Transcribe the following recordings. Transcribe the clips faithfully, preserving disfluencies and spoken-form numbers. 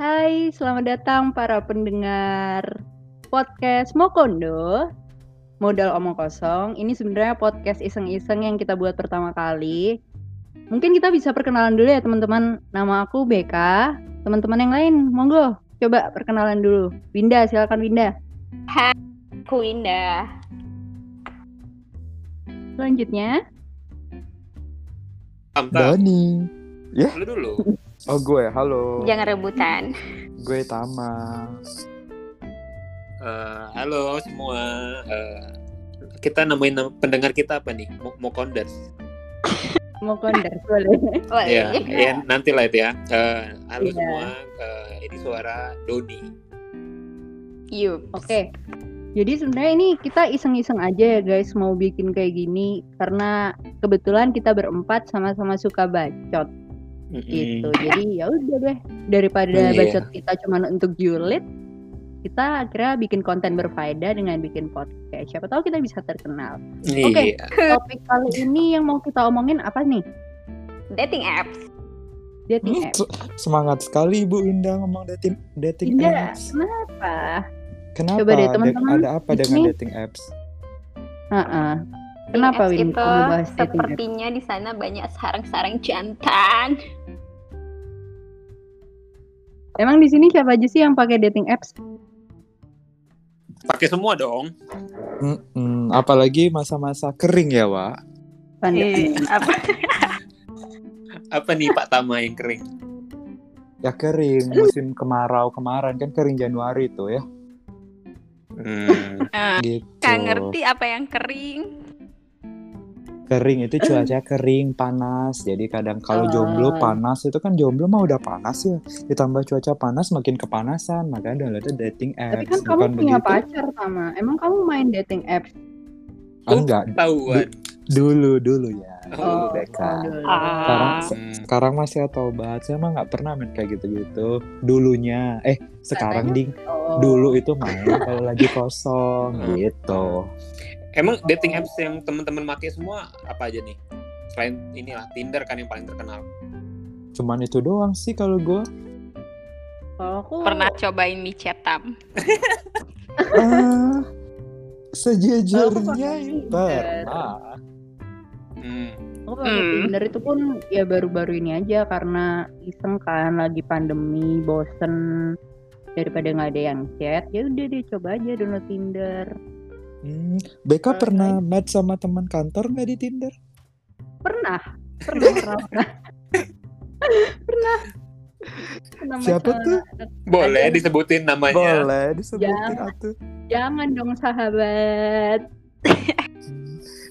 Hai, selamat datang para pendengar podcast Mokondo, modal omong kosong. Ini sebenarnya podcast iseng-iseng yang kita buat pertama kali. Mungkin kita bisa perkenalan dulu ya teman-teman. Nama aku B K. Teman-teman yang lain, monggo coba perkenalan dulu. Winda, silakan Winda. Hai, aku Winda. Selanjutnya Doni. Ya. Halo dulu. Oh gue, halo. Jangan rebutan. Gue Tama. Uh, halo semua. Uh, kita nemuin pendengar kita apa nih? Mokonders. Mokonders boleh. Iya, ya, nanti lah itu ya. Uh, halo yeah. semua. Uh, ini suara Doni. Yup. Oke. Okay. Jadi sebenarnya ini kita iseng-iseng aja ya guys, mau bikin kayak gini karena kebetulan kita berempat sama-sama suka bacot mm-hmm. gitu. Jadi ya udah deh, daripada mm, bacot yeah. kita cuma untuk julid, kita akhirnya bikin konten berfaedah dengan bikin podcast. Siapa tahu kita bisa terkenal. Mm, Oke, okay, yeah. topik kali ini yang mau kita omongin apa nih? Dating apps. Dating apps. Semangat sekali Ibu Indah ngomong dating dating Indah, apps. Kenapa? Kenapa? Coba deh teman-teman, ada apa dengan ini? Dating apps? Uh-uh. Kenapa Win? Itu sepertinya di sana banyak sarang-sarang jantan. Emang di sini siapa aja sih yang pakai dating apps? Pakai semua dong. Mm-mm. Apalagi masa-masa kering ya, Wak. Eh, apa? Apa nih Pak Tama yang kering? Ya kering, musim kemarau kemarin kan kering Januari tuh ya. Hmm, gitu. Gak ngerti apa yang kering. Kering itu cuaca kering, panas. Jadi kadang kalau oh. jomblo panas itu kan jomblo mah udah panas ya. Ditambah cuaca panas makin kepanasan. Makanya downloadnya dating apps. Tapi kan bukan kamu punya begitu? Pacar sama. Emang kamu main dating apps? Oh, enggak. Tahuan. Dulu dulu ya. Oh, Beka. Dulu. Sekarang hmm. sekarang masih tobat. Saya mah enggak pernah main kayak gitu-gitu. Dulunya eh sekarang ding. Oh. Dulu itu main kalau lagi kosong gitu. Emang dating apps yang teman-teman pakai semua apa aja nih? Selain inilah Tinder kan yang paling terkenal. Cuman itu doang sih kalau gua. Kalau aku pernah cobain Micetam. uh, sejujurnya oh, pernah. Hmm. Oh, hmm. Tinder itu pun ya baru-baru ini aja karena iseng kan lagi pandemi, bosen daripada nggak ada yang chat, ya udah deh coba aja download Tinder. Hmm. Beka oh, pernah kayak... match sama teman kantor nggak di Tinder? Pernah, pernah, pernah, pernah. pernah Siapa tuh? Boleh ada... disebutin namanya? Boleh disebutin atuh. Jangan dong sahabat.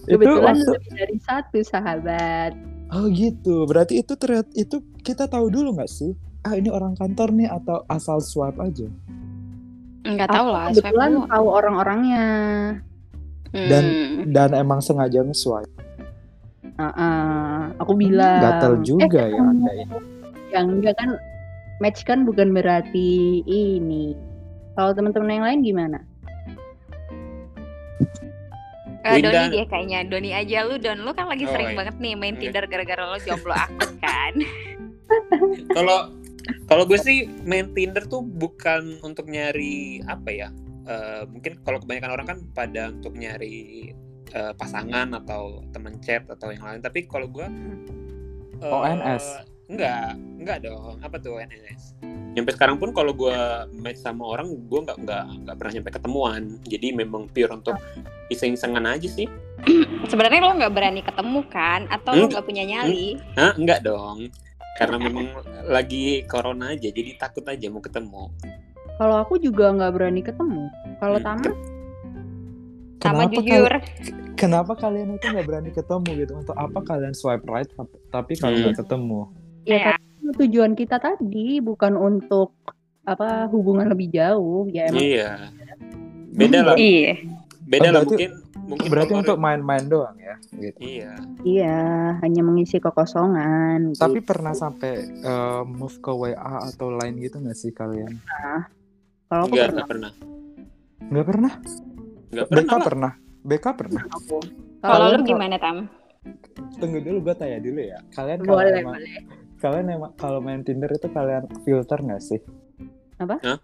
Kebetulan itu lebih dari satu sahabat. Oh gitu, berarti itu terlihat itu kita tahu dulu nggak sih? Ah ini orang kantor nih atau asal swipe aja? Nggak tahu lah. Kebetulan tahu orang-orangnya. Dan hmm. dan emang sengaja nge-swipe. Uh-uh. Aku bilang. Gatel juga eh, ya anda ini. Yang enggak kan match kan bukan berarti ini. Kalau teman-teman yang lain gimana? Uh, Doni dia kayaknya, Doni aja lu Don, lu kan lagi oh, sering iya. banget nih main Tinder gara-gara lu jomblo akut kan. Kalau kalau gue sih main Tinder tuh bukan untuk nyari apa ya, uh, mungkin kalau kebanyakan orang kan pada untuk nyari uh, pasangan atau teman chat atau yang lain, tapi kalau gue uh, O N S enggak, enggak dong, apa tuh O N S? Sampai sekarang pun kalau gue match sama orang, gue nggak nggak nggak pernah sampai ketemuan. Jadi memang pure untuk iseng-isengan aja sih. Sebenarnya lo nggak berani ketemu kan? Atau hmm. lo nggak punya nyali? Hmm. Hah, nggak dong. Karena memang lagi corona aja, jadi takut aja mau ketemu. Kalau aku juga nggak berani ketemu. Kalau hmm. Tama? Tama jujur. Kal- kenapa kalian itu nggak berani ketemu gitu? Untuk apa kalian swipe right tapi kalau nggak hmm. ketemu? Ya. T- tujuan kita tadi bukan untuk apa hubungan lebih jauh ya emang iya beda lah iya. beda oh, lah mungkin mungkin berarti untuk main-main doang ya gitu. iya iya hanya mengisi kekosongan tapi gitu. Pernah sampai uh, move ke W A atau LINE gitu nggak sih kalian? Nah, kalau aku nggak, pernah. Nggak pernah nggak pernah nggak pernah BK pernah BK pernah aku kalau lu gimana Tam? Tunggu dulu gue tanya dulu ya kalian boleh emang... boleh Kalian emang kalau main Tinder itu kalian filter nggak sih? apa? Huh?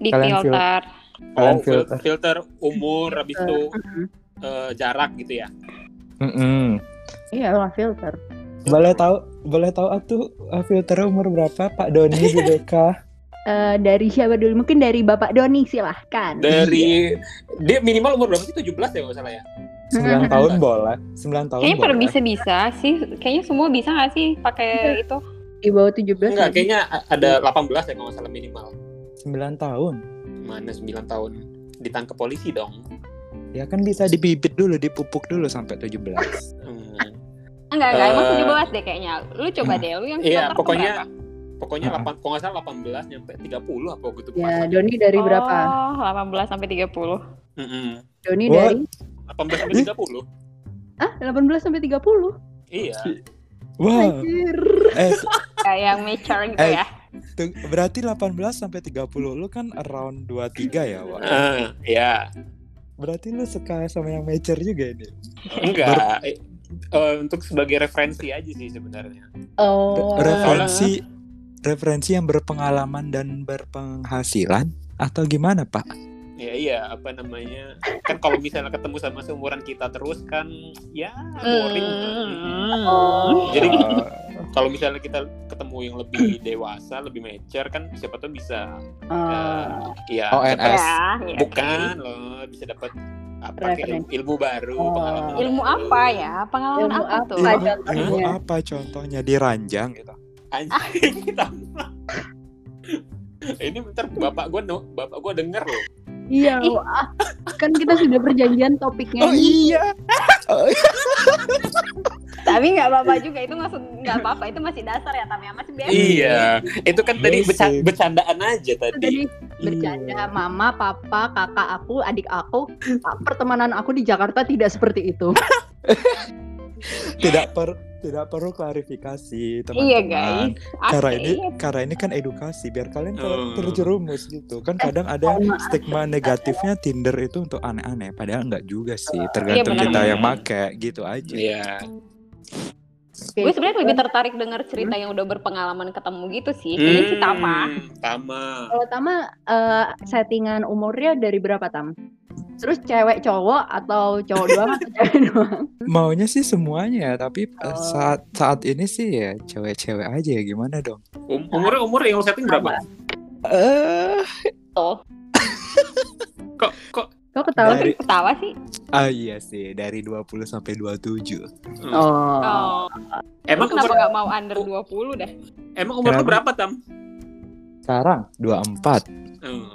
Di kalian filter. Fil- oh, filter. filter umur habis itu uh, jarak gitu ya. Mm-mm. Iya, lah filter. Boleh tahu, boleh tahu atuh filter umur berapa Pak Doni di B K? Uh, dari siapa dulu? Mungkin dari Bapak Doni, silahkan. Dari dia minimal umur berapa sih? tujuh belas ya kalau salah ya? sembilan tahun boleh. sembilan tahun. Kayaknya per bisa-bisa sih. Kayaknya semua bisa enggak sih pakai itu? Di bawah tujuh belas. Enggak, kayaknya ada delapan belas ya kalau salah minimal. sembilan tahun. Mana sembilan tahun? Ditangkap polisi dong. Ya kan bisa dibibit dulu, dipupuk dulu sampai tujuh belas. hmm. Enggak, enggak, emang tujuh belas deh kayaknya. Lu coba deh, lu yang iya, pokoknya berapa? Pokoknya delapan, uh-huh. Kalau nggak salah delapan belas sampai tiga puluh apa gitu. Ya, Doni dari berapa? Oh, delapan belas sampai tiga puluh. Mm-hmm. Doni what? Dari? delapan belas sampai tiga puluh. Ah, delapan belas sampai tiga puluh? Iya. Wah. Wow. Eh, yang mature gitu eh, ya. T- berarti delapan belas sampai tiga puluh lu kan around dua puluh tiga ya, Wak? Uh, iya. Berarti lu suka sama yang mature juga ini? Enggak. Ber- uh, untuk sebagai referensi aja sih sebenarnya. Oh. Re- referensi uh. Referensi yang berpengalaman dan berpenghasilan atau gimana Pak? Ya iya apa namanya kan kalau misalnya ketemu sama seumuran kita terus kan ya boring. Mm. Oh. Jadi kalau misalnya kita ketemu yang lebih dewasa, lebih mature kan siapa tuh bisa uh, ya O N S ya, bukan ya. Loh bisa dapat apa ilmu, ilmu baru oh. Pengalaman ilmu baru. Apa ya pengalaman ilmu apa tuh? Ilmu, ilmu apa contohnya di ranjang gitu. Anjing kita. Ini bentar bapak gue no, bapak gue denger loh. Iya, kan kita sudah perjanjian topiknya. Oh iya. Oh, iya. Tapi nggak apa-apa juga itu maksud nggak apa-apa itu masih dasar ya tapi masih biasa. Iya, itu kan tadi beca- bercandaan aja tadi. Tadi bercanda mama, papa, kakak aku, adik aku, pertemanan aku di Jakarta tidak seperti itu. tidak per tidak perlu klarifikasi teman-teman. Iya guys. Okay. Karena ini karena ini kan edukasi biar kalian hmm. terjerumus gitu. Kan kadang ada stigma negatifnya Tinder itu untuk aneh-aneh padahal enggak juga sih, tergantung iya, kita yang make gitu aja. Iya. Okay. Gue sebenarnya lebih tertarik dengar cerita hmm? yang udah berpengalaman ketemu gitu sih. Ini hmm, si Tama. Tama. Kalau Tama uh, settingan umurnya dari berapa Tam? Terus cewek cowok atau cowok doang atau cewek doang? Maunya sih semuanya, tapi oh. saat saat ini sih ya cewek-cewek aja ya gimana dong? Um, umurnya umur yang setting berapa? Eh, uh... oh. kok kok kok ketawa dari... sih ketawa sih? Ah iya sih, dari dua puluh sampai dua puluh tujuh. Hmm. Oh. oh. Emang kenapa enggak umur... mau under dua puluh dah? Emang umur lu berapa, Tam? Sekarang dua puluh empat. Hmm.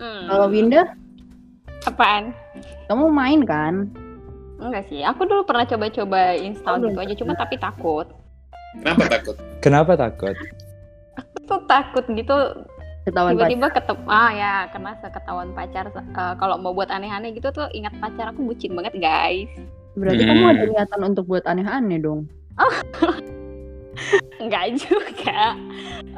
Hmm. Kalau Winda? Apaan? Kamu main kan? Enggak sih, aku dulu pernah coba-coba install oh, gitu aja, cuma tapi takut. Kenapa takut? Kenapa takut? Aku tuh takut gitu ketahuan tiba-tiba ketemu, ah ya karena seketahuan pacar uh, kalau mau buat aneh-aneh gitu tuh ingat pacar aku bucin banget guys. Berarti hmm. kamu ada niatan untuk buat aneh-aneh dong? Oh. Enggak juga.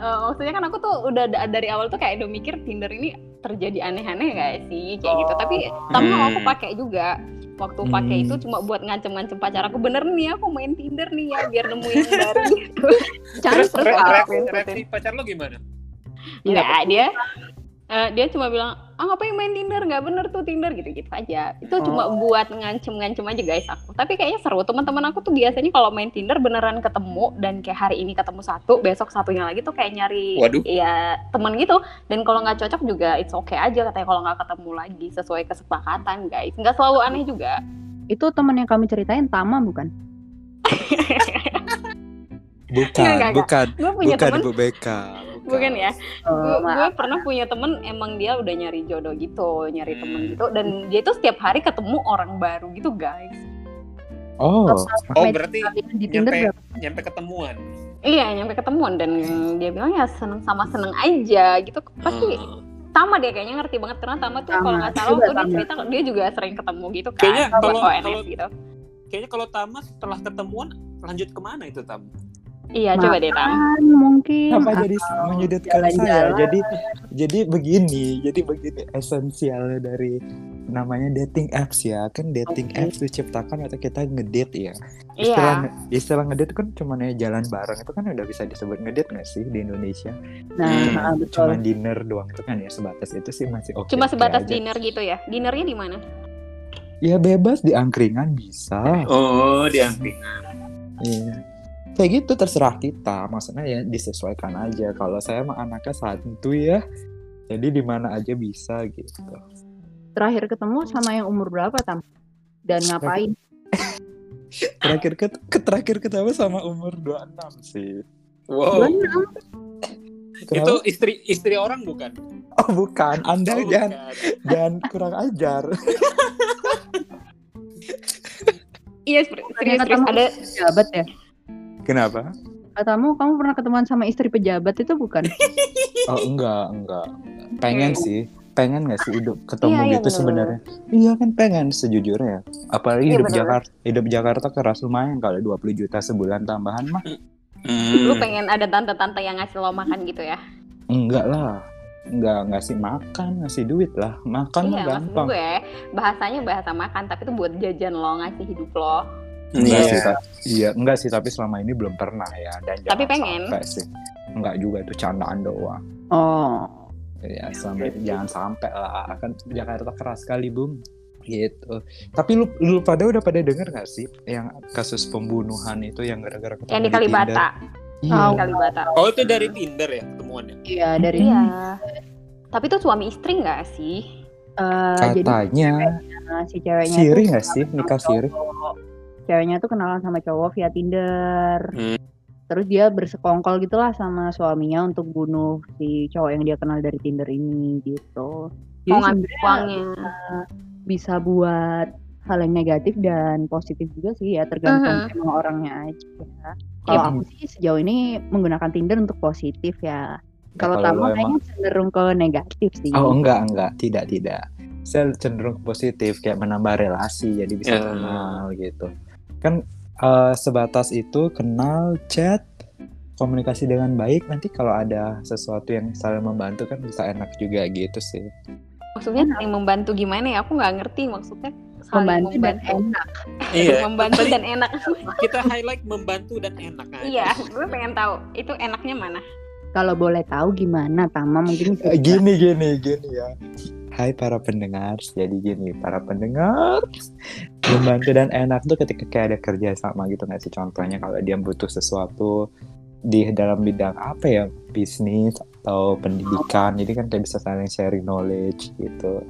Uh, maksudnya kan aku tuh udah dari awal tuh kayak udah mikir Tinder ini terjadi aneh-aneh gak sih kayak oh. gitu tapi tapi hmm. aku pakai juga waktu hmm. pakai itu cuma buat ngancem-ngancem pacar aku bener nih aku main Tinder nih ya biar nemuin baru gitu. Terus reaksi pacar lo gimana? Nah dia uh, dia cuma bilang ah ngapain main Tinder nggak bener tuh Tinder gitu-gitu aja itu oh. cuma buat ngancem-ngancem aja guys aku tapi kayaknya seru teman-teman aku tuh biasanya kalau main Tinder beneran ketemu dan kayak hari ini ketemu satu besok satunya lagi tuh kayak nyari waduh. Ya teman gitu dan kalau nggak cocok juga it's okay aja katanya kalau nggak ketemu lagi sesuai kesepakatan guys nggak selalu aneh juga itu teman yang kami ceritain Tama bukan? Bukan, enggak, bukan, enggak. bukan temen, Bu B K. Bukan, bukan ya. Oh, gue pernah punya temen, emang dia udah nyari jodoh gitu, nyari hmm. temen gitu. Dan dia tuh setiap hari ketemu orang baru gitu guys. Oh, oh berarti nyampe, nyampe ketemuan. Iya, nyampe ketemuan. Dan dia bilang ya seneng sama seneng aja gitu. Pasti hmm. Tama dia kayaknya ngerti banget, karena Tama tuh kalau gak salah waktu dia cerita, dia juga sering ketemu gitu kan. Kayaknya kalau, kalau, gitu. Kayaknya kalau Tama setelah ketemuan, lanjut kemana itu Tama? Iya makan, coba deh Tam. Mungkin apa jadi menyudutkan saya? Jadi jadi begini, jadi begini esensialnya dari namanya dating apps ya. Kan dating okay. apps diciptakan untuk kita ngedate ya. Istilah, yeah. istilah ngedate kan cuma ya jalan bareng. Itu kan udah bisa disebut ngedate gak sih di Indonesia? Nah, hmm, cuma dinner doang itu kan ya, sebatas itu sih masih oke. Okay cuma sebatas aja. Dinner gitu ya. Dinernya di mana? Ya bebas, di angkringan bisa. Oh, di angkringan. Iya. Kayak gitu terserah kita. Maksudnya ya disesuaikan aja. Kalau saya mah anaknya santu ya. Jadi di mana aja bisa gitu. Terakhir ketemu sama yang umur berapa, Tam? Dan ngapain? Terakhir ket- terakhir ketemu sama umur dua puluh enam sih. Wow. dua puluh enam Itu istri istri orang bukan? Oh, bukan. Anda oh, jangan bukan. jangan kurang ajar. Iya, istri ada pejabat ya. Kenapa? Katamu kamu pernah ketemuan sama istri pejabat itu bukan? Oh enggak, enggak. Pengen okay. sih. Pengen enggak sih hidup ketemu iya, gitu iya, sebenarnya? Iya kan pengen sejujurnya. Apalagi iya, hidup bener. Jakarta, hidup Jakarta keras lumayan kalau dua puluh juta sebulan tambahan mah. Mm. Lu pengen ada tante-tante yang ngasih lo makan gitu ya? Enggak lah. Enggak ngasih makan, ngasih duit lah. Makan iya, mah gampang. Gue, bahasanya bahasa makan, tapi itu buat jajan lo, ngasih hidup lo. Enggak yeah. sih, ta- iya enggak sih, tapi selama ini belum pernah ya. Dan tapi pengen. Sih. Enggak juga itu candaan doang. Oh. Ya sampai gitu. Jangan sampai lah, kan Jakarta keras sekali, Bung. Gitu. Tapi lu lu pada udah pada dengar nggak sih yang kasus pembunuhan itu yang gara-gara ketemu yang di Kalibata? Oh, Kalibata. Oh itu dari Tinder ya ketemuannya? Iya dari. Iya. Hmm. Tapi itu suami istri nggak sih? Uh, Katanya. Jadi, si ceweknya. Siri nggak sih nikah Siri? Ceweknya tuh kenalan sama cowok via Tinder, hmm. terus dia bersekongkol gitulah sama suaminya untuk bunuh si cowok yang dia kenal dari Tinder ini gitu. Jadi oh, sebenarnya uh, bisa buat hal yang negatif dan positif juga sih ya, tergantung uh-huh. emang orangnya aja. Kalau aku sih sejauh ini menggunakan Tinder untuk positif ya. Kalau tamu kayaknya cenderung ke negatif sih. Oh enggak enggak, tidak tidak. Saya cenderung positif kayak menambah relasi jadi bisa yeah. kenal gitu. Kan uh, sebatas itu kenal, chat, komunikasi dengan baik. Nanti kalau ada sesuatu yang saling membantu kan bisa enak juga gitu sih. Maksudnya saling membantu gimana ya? Aku nggak ngerti maksudnya. Membantu, membantu dan enak. Iya. Membantu dan enak. Kita highlight membantu dan enak. Aja. Iya, gue pengen tahu itu enaknya mana. Kalau boleh tahu gimana, Tama mungkin bisa. Gini gini gini ya. Hai para pendengar, jadi gini para pendengar, membantu dan enak tuh ketika kayak ada kerja sama gitu nggak sih, contohnya kalau dia butuh sesuatu di dalam bidang apa ya, bisnis atau pendidikan, jadi kan kayak bisa saling sharing knowledge gitu.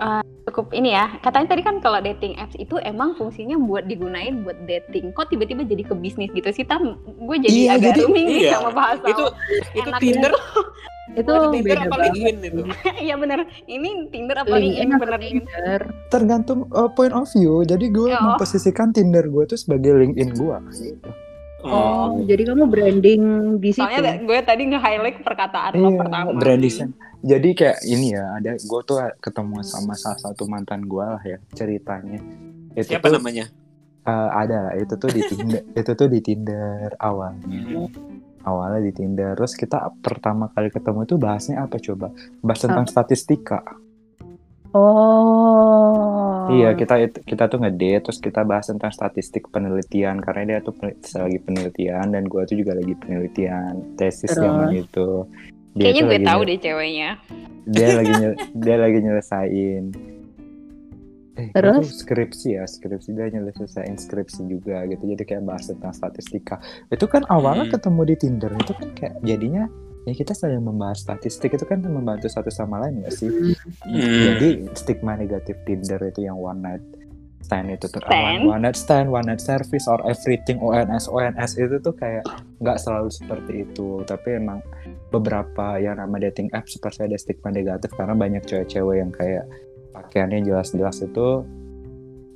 Uh, cukup ini ya, katanya tadi kan kalau dating apps itu emang fungsinya buat digunain buat dating, kok tiba-tiba jadi ke bisnis gitu sih, Tam? Gue jadi iya, agak jadi, rooming iya. nih sama bahasa itu, itu Tinder itu Tinder apa LinkedIn itu? Iya benar. Ini Tinder apa LinkedIn benar Tinder. Tergantung uh, point of view. Jadi gue oh. memposisikan Tinder gue tuh sebagai LinkedIn gue gitu. Oh, oh, jadi kamu branding di situ. Soalnya gue tadi nge-highlight perkataan iya, lo pertama. Branding. Jadi kayak ini ya, ada gue tuh ketemu sama salah satu mantan gue lah ya ceritanya. Itu siapa tuh, namanya? Uh, ada lah, itu tuh di Tinder, itu tuh di Tinder awalnya. Hmm. Awalnya di Tinder, terus kita pertama kali ketemu itu bahasnya apa coba? Bahas tentang ah. statistika. Oh. Iya, kita kita tuh ngedate, terus kita bahas tentang statistik penelitian, karena dia tuh lagi penelitian dan gue tuh juga lagi penelitian tesis zaman itu. Dia kayaknya gue tahu deh ceweknya. Dia lagi nyel- dia lagi nyelesain. Eh, terus skripsi ya, skripsi dia nyelesain skripsi juga gitu. Jadi kayak bahas tentang statistika. Itu kan awalnya hmm. ketemu di Tinder itu kan kayak jadinya ya kita saling membahas statistik itu kan membantu satu sama lain ya sih. Hmm. Jadi stigma negatif Tinder itu yang one night stand itu tuh one, one night stand, one night service or everything O N S O N S itu tuh kayak enggak selalu seperti itu, tapi emang beberapa yang nama dating apps seperti ada stigma negatif karena banyak cewek-cewek yang kayak pakaiannya jelas-jelas itu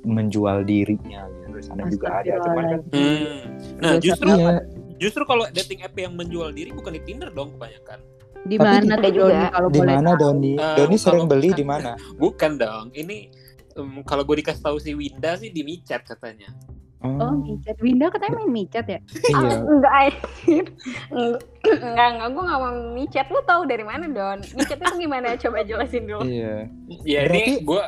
menjual dirinya gitu. Sana juga ada cuman kan hmm. nah justru ya. Justru kalau dating app yang menjual diri bukan di Tinder dong kebanyakan. Di mana ada juga kalau boleh. Di mana Doni? Uh, Doni sering beli di mana? Bukan dong. Ini um, kalau gue dikasih tahu si Winda sih di MiChat katanya. Oh, oh MiChat. Winda katanya main MiChat ya? Iya. Enggak. Enggak, enggak gue enggak mau MiChat. Lu tahu dari mana, Don? MiChat itu gimana? Coba jelasin dulu. Iya. Ya ini gue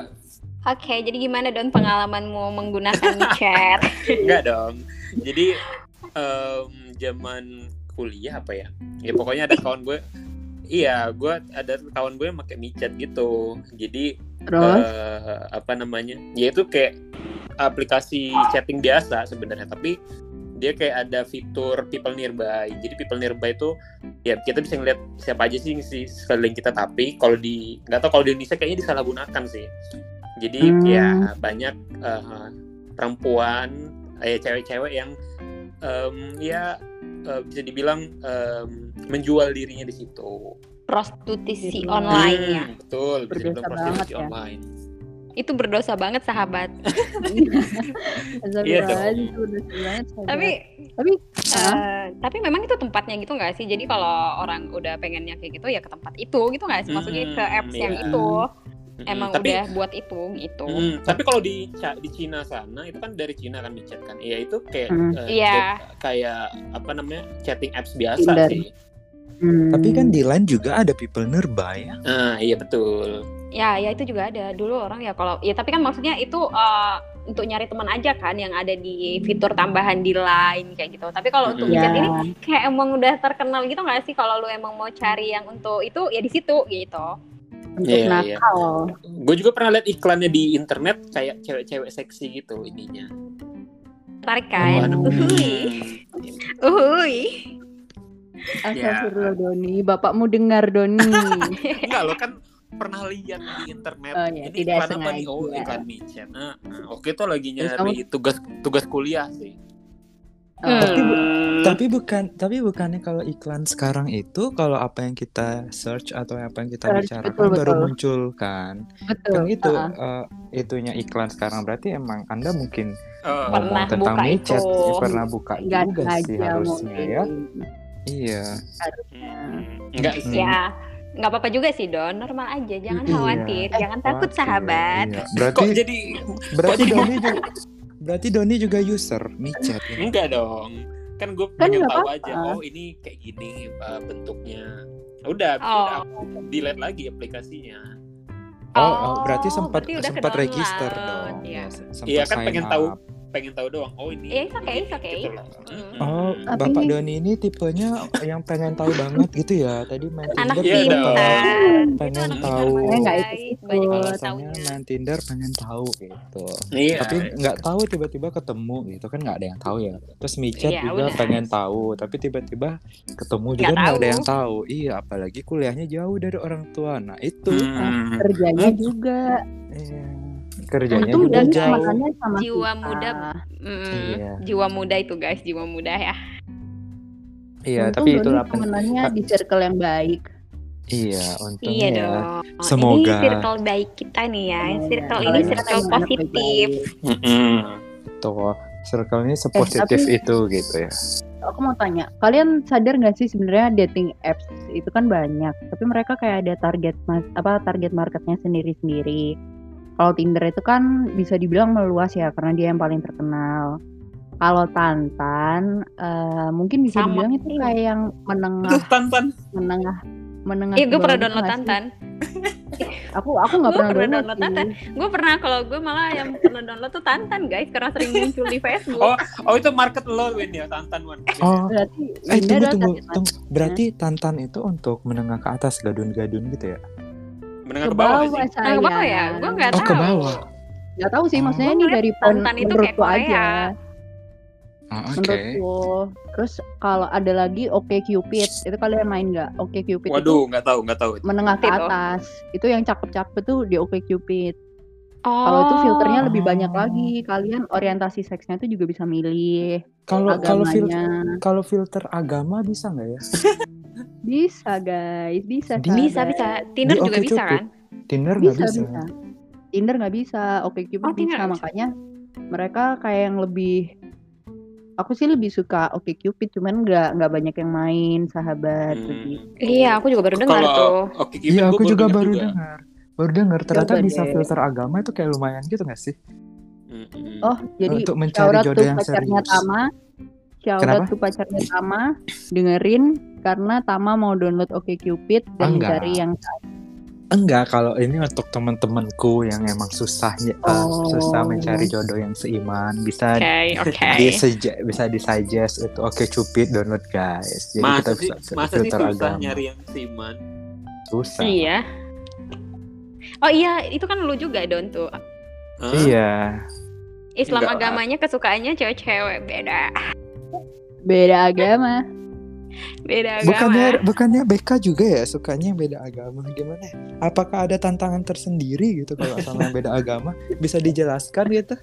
Oke, jadi gimana Don pengalamanmu menggunakan MiChat? Enggak dong. Jadi um, zaman kuliah apa ya? Ya pokoknya ada kawan gue. Iya, gue ada kawan gue yang pakai MiChat gitu. Jadi uh, apa namanya? Ya itu kayak aplikasi chatting biasa sebenarnya, tapi dia kayak ada fitur people nearby. Jadi people nearby itu ya kita bisa ngeliat siapa aja sih si sekeliling kita. Tapi kalau di nggak tau kalau di Indonesia kayaknya disalahgunakan sih. Jadi hmm. ya banyak uh, perempuan, eh, cewek-cewek yang um, ya uh, bisa dibilang um, menjual dirinya di situ. Prostitusi hmm. online ya. Betul, bisa dibilang prostitusi ya. Online. Itu berdosa banget sahabat. Iya dong. Tapi tapi uh, tapi memang itu tempatnya gitu nggak sih? Jadi kalau orang udah pengennya kayak gitu ya ke tempat itu gitu nggak sih? Maksudnya ke apps yeah. yang itu emang hmm, tapi, udah buat itu gitu. Hmm, tapi kalau di di Cina sana itu kan dari Cina kan MiChat kan. Iya itu kayak hmm. uh, yeah. kayak apa namanya chatting apps biasa Tinder sih. Hmm. Tapi kan di LINE juga ada people nearby ya. Ah iya betul. Ya, ya itu juga ada dulu orang ya kalau ya tapi kan maksudnya itu uh, untuk nyari teman aja kan yang ada di fitur tambahan di LINE kayak gitu. Tapi kalau untuk yeah. chat ini kayak emang udah terkenal gitu nggak sih kalau lu emang mau cari yang untuk itu ya di situ gitu. Untuk yeah, nakal. Yeah. Gue juga pernah lihat iklannya di internet kayak cewek-cewek seksi gitu ininya. Tarik kan. Uhui. Uhui. Astagfirullah Doni, bapakmu dengar Doni. Enggak lo kan pernah lihat di internet oh, ya, ini iklan apa nih? Oh iklan MiChat. Nah, oke tuh lagi nyari tugas tugas kuliah sih. Oh. Tapi, bu, tapi bukan tapi bukannya kalau iklan sekarang itu kalau apa yang kita search atau apa yang kita search, bicarakan betul, baru betul. muncul kan. Betul. Kan itu uh-huh. uh, itunya iklan sekarang berarti emang Anda mungkin uh, ngomong tentang MiChat ya, pernah buka nggak juga sih harusnya mungkin. Ya. Iya. Harusnya. Enggak sih. Ya. Nggak apa-apa juga sih Don, normal aja, jangan khawatir, iya, jangan takut sahabat. Iya. Berarti kok jadi berarti Doni juga, berarti Doni juga user MiChat. Enggak dong, kan gue kan pengen tahu apa-apa. aja, oh ini kayak gini uh, bentuknya. Udah, oh. udah delete lagi aplikasinya. Oh, oh, oh berarti sempat berarti sempat register dong. Iya ya, kan pengen up. tahu. pengen tahu doang. Oh ini. Iya, oke, oke. Oh, Bapak Doni ini tipenya yang pengen tahu banget gitu ya. Tadi main Tinder pengen tahu. Pengen tahu. Banyak yang taunya main Tinder pengen tahu gitu. Iya. Tapi enggak tahu tiba-tiba ketemu gitu kan enggak ada yang tahu ya. Terus MiChat iya, juga udah. pengen tahu, tapi tiba-tiba ketemu juga enggak ada yang tahu. Iya, apalagi kuliahnya jauh dari orang tua. Nah, itu hmm. kerjanya hmm. juga. Iya. Kerjanya itu udah makanya sama jiwa kita. muda, mm, iya. jiwa muda itu guys, jiwa muda ya. Iya, untung tapi itu apa? Temenannya di circle yang baik. Iya, untungnya. Iya ya. dong. Semoga. Ini circle baik kita nih ya, circle oh, ini circle positif. Tuh, circle ini sepositif eh, tapi, itu gitu ya. Aku mau tanya, kalian sadar nggak sih sebenarnya dating apps itu kan banyak, tapi mereka kayak ada target mas, apa target marketnya sendiri-sendiri. Kalau Tinder itu kan bisa dibilang meluas ya, karena dia yang paling terkenal. Kalau Tantan, uh, mungkin bisa Sama. dibilang itu kayak yang menengah. Tantan. Menengah. menengah. Iya, gue pernah download masih. Tantan. aku aku nggak pernah, pernah download Tantan. Gue pernah, kalau gue malah yang pernah download tuh Tantan guys, karena sering muncul di Facebook. Oh, oh itu market lo Win ya, Tantan Win. Oh, berarti. Eh, tunggu, tunggu, tunggu. Berarti Tantan itu untuk menengah ke atas, gadun-gadun gitu ya? Mendengar ke bawah, ke bawah, nah, ke bawah ya, gue nggak oh, tahu. Ke bawah. Nggak tahu sih, maksudnya oh, ini dari Tantan itu kayak Korea. Oh, okay. Menurutku. Terus kalau ada lagi OKCupid, itu kalian main nggak? OKCupid. Waduh, nggak tahu, nggak tahu. Menengah ke atas, itu yang cakep-cakep tuh di OKCupid. Oh. Kalau itu filternya lebih banyak lagi, kalian orientasi seksnya itu juga bisa milih. Kalau kalau filter, kalau filter agama bisa nggak ya? Bisa guys, bisa bisa bisa, bisa. Tinder di juga bisa kan? Tinder nggak bisa, bisa. bisa. Tinder nggak bisa, OkCupid oh, bisa makanya mereka kayak yang lebih. Aku sih lebih suka OkCupid, cuman nggak nggak banyak yang main sahabat. Hmm. Iya, aku juga baru dengar tuh. Iya, aku juga baru dengar. Baru dengar ternyata Coba bisa deh. Filter agama itu kayak lumayan gitu nggak sih? Mm-hmm. Oh, jadi untuk mencari jodoh yang serius. Tama, Kenapa? Tuh pacarnya Tama dengerin karena Tama mau download OkCupid dan mencari yang Enggak, kalau ini untuk teman-temanku yang emang susahnya oh. uh, susah mencari jodoh yang seiman, bisa okay, okay. Di, seja, bisa disuggest itu OKCupid download guys. Jadi masa kita bisa sih, masa sih susah agama. Nyari yang seiman. Susah. Iya. Oh iya, itu kan lu juga Don tuh. Huh? Iya. Islam enggak. Agamanya kesukaannya cewek-cewek beda. Beda agama. Beda agama. Bukannya, bukannya B K juga ya sukanya yang beda agama, gimana? Apakah ada tantangan tersendiri gitu kalau sama yang beda agama? Bisa dijelaskan gitu?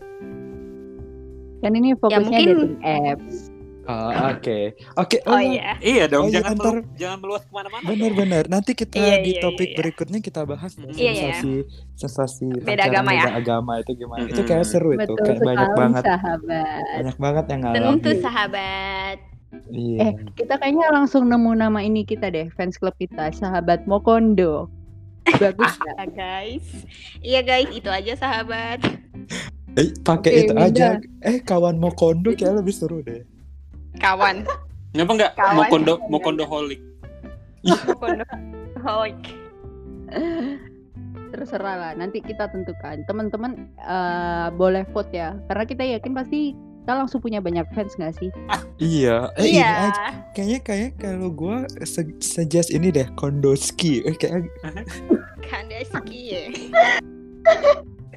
Kan ini fokusnya ya, mungkin... dating apps. Oh, oke, okay. oke, okay. oh, oh iya, iya dong, oh, jangan, antar... melu- jangan meluas kemana-mana. Benar-benar, nanti kita iya, di topik iya, iya. berikutnya kita bahas ya, iya, sensasi, iya. sensasi beda agama ya. Beda agama itu gimana? Mm-hmm. Itu kayak seru betul, itu, kayak banyak banget, sahabat. banyak banget yang ngalamin. Tentu sahabat. Iya. Eh, kita kayaknya langsung nemu nama ini kita deh, fans club kita, sahabat Mokondo. Bagus ya guys. Iya guys, itu aja sahabat. Eh, pakai okay, itu beda. aja. Eh, kawan Mokondo kayak lebih seru deh. Kawan. Kenapa enggak? Mokondo, Mokondoholic. Mokondoholic. Terserah lah, nanti kita tentukan. Teman-teman uh, boleh vote ya. Karena kita yakin pasti kita langsung punya banyak fans enggak sih? Ah, iya. Eh, iya. Kayaknya kayak kalau gua se- suggest ini deh, Kondoski. Eh kayak Kondoski ya.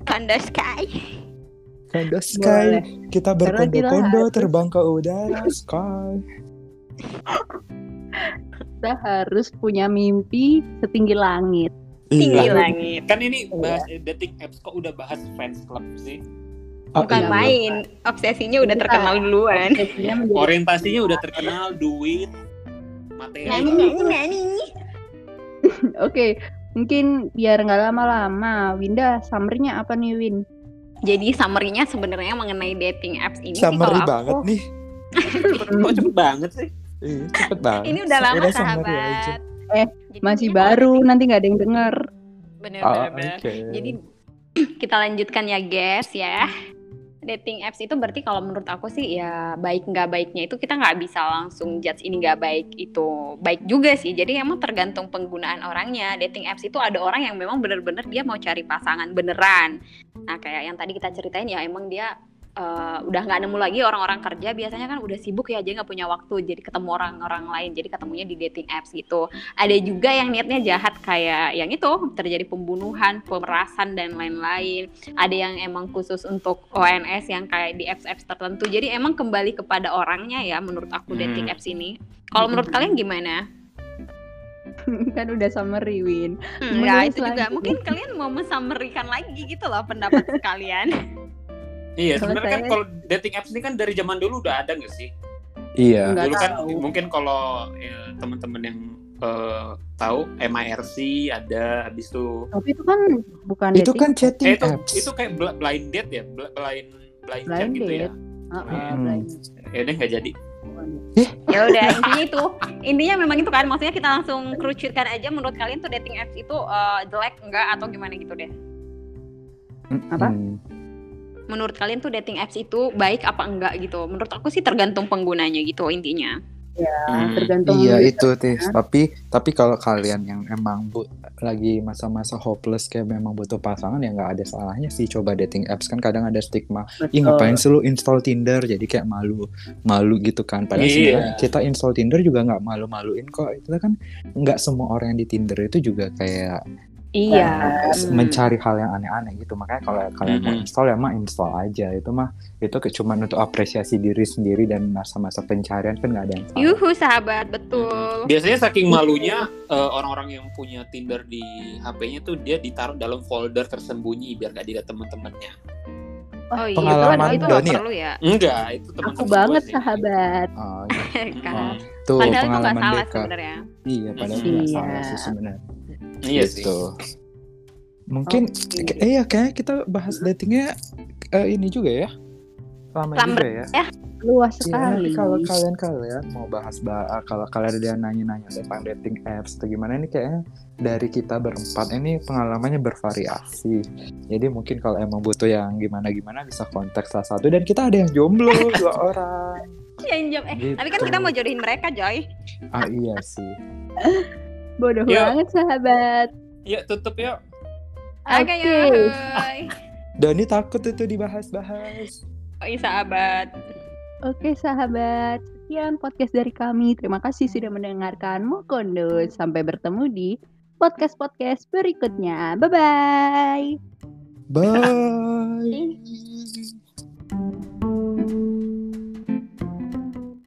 Kondoskai. Kondo sky, boleh. Kita berkondo-kondo terbang ke udara sky. Kita harus punya mimpi setinggi langit. Tinggi iya. langit. Kan ini bahas iya. dating apps kok udah bahas fans club sih. Oh, bukan iya, main, bukan. Obsesinya udah terkenal duluan. Orientasinya udah terkenal, duit, materi. Nani nani nani. Oke, mungkin biar nggak lama-lama, Winda, summary-nya apa nih Win? Jadi summary-nya sebenarnya mengenai dating apps ini summary sih kalau aku... banget nih. cepet, oh, cepet banget sih. Iya, cepet banget. Ini udah lama udah sahabat. Eh, jadi masih baru, nanti nggak ada yang dengar. Bener-bener. Oh, okay. Jadi kita lanjutkan ya guys ya. Dating apps itu berarti kalau menurut aku sih ya baik nggak baiknya itu kita nggak bisa langsung judge ini nggak baik itu baik juga sih. Jadi emang tergantung penggunaan orangnya. Dating apps itu ada orang yang memang benar-benar dia mau cari pasangan beneran. Nah kayak yang tadi kita ceritain ya emang dia uh, udah nggak nemu lagi orang-orang kerja biasanya kan udah sibuk ya jadi nggak punya waktu. Jadi ketemu orang-orang lain. Jadi ketemunya di dating apps gitu. Ada juga yang niatnya jahat kayak yang itu terjadi pembunuhan, pemerasan dan lain-lain. Ada yang emang khusus untuk O N S yang kayak di apps-apps tertentu. Jadi emang kembali kepada orangnya ya menurut aku dating hmm. apps ini. Kalau menurut kalian gimana? Kan udah summary Win. Hmm, ya itu juga mungkin kalian mau mensummary-kan lagi gitu loh pendapat kalian. Iya, sebenarnya saya... kan kalau dating apps ini kan dari zaman dulu udah ada nggak sih? Iya. Dulu kan mungkin kalau ya, teman-teman yang uh, tahu M I R C ada, habis itu. Tapi itu kan bukan itu dating. Kan chatting eh, itu, apps. Itu kayak blind date ya, blind blind, blind chat date. Gitu ya. Oh, nah, blind. Ya udah nggak jadi. Ya udah intinya itu, intinya memang itu kan maksudnya kita langsung kerucutkan aja. Menurut kalian tuh dating apps itu uh, jelek nggak atau gimana gitu deh? Apa? Hmm. Menurut kalian tuh dating apps itu baik apa enggak gitu? Menurut aku sih tergantung penggunanya gitu intinya. Ya, hmm. tergantung. Iya itu tis. Ya. Tapi tapi kalau kalian yang emang bu, lagi masa-masa hopeless kayak memang butuh pasangan ya nggak ada salahnya sih coba dating apps kan kadang ada stigma. Ih ngapain sih lu install Tinder jadi kayak malu malu gitu kan? Padahal yeah. kita install Tinder juga nggak malu-maluin kok. Itu kan nggak semua orang yang di Tinder itu juga kayak iya hmm. mencari hal yang aneh-aneh gitu makanya kalau kalian mau install ya mah install aja itu mah itu cuma untuk apresiasi diri sendiri dan masa-masa pencarian kan nggak ada yang salah. Yuhu sahabat betul. Biasanya saking malunya uh, orang-orang yang punya Tinder di H P-nya tuh dia ditaruh dalam folder tersembunyi biar nggak dilihat teman-temannya. Oh iya, pengalaman itu nggak perlu ya? Enggak, itu teman-teman aku banget sih. Sahabat. Oh, iya. oh, tuh padahal pengalaman itu nggak salah sebenarnya. Iya padahal nggak iya. salah sih sebenarnya. Iya gitu. Sih. Mungkin okay. eh, ya kayaknya kita bahas datingnya eh, ini juga ya. Lama Lamber, juga ya. ya. Luas sekali. Ya, kalau kalian-kalian mau bahas bah- kalau kalian ada nanya-nanya tentang dating apps atau gimana ini kayaknya dari kita berempat ini pengalamannya bervariasi. Jadi mungkin kalau emang butuh yang gimana-gimana bisa kontak salah satu dan kita ada yang jomblo dua orang. Yang jomblo. Eh, gitu. Tapi kan kita mau jodohin mereka, Joy. Ah iya sih. Bodoh Yo. banget sahabat. Yuk tutup yuk. Oke okay. okay. Doni takut itu dibahas-bahas. Oi sahabat. Oke okay, sahabat, sekian podcast dari kami. Terima kasih sudah mendengarkan Mokondo. Sampai bertemu di podcast-podcast berikutnya. Bye-bye. Bye.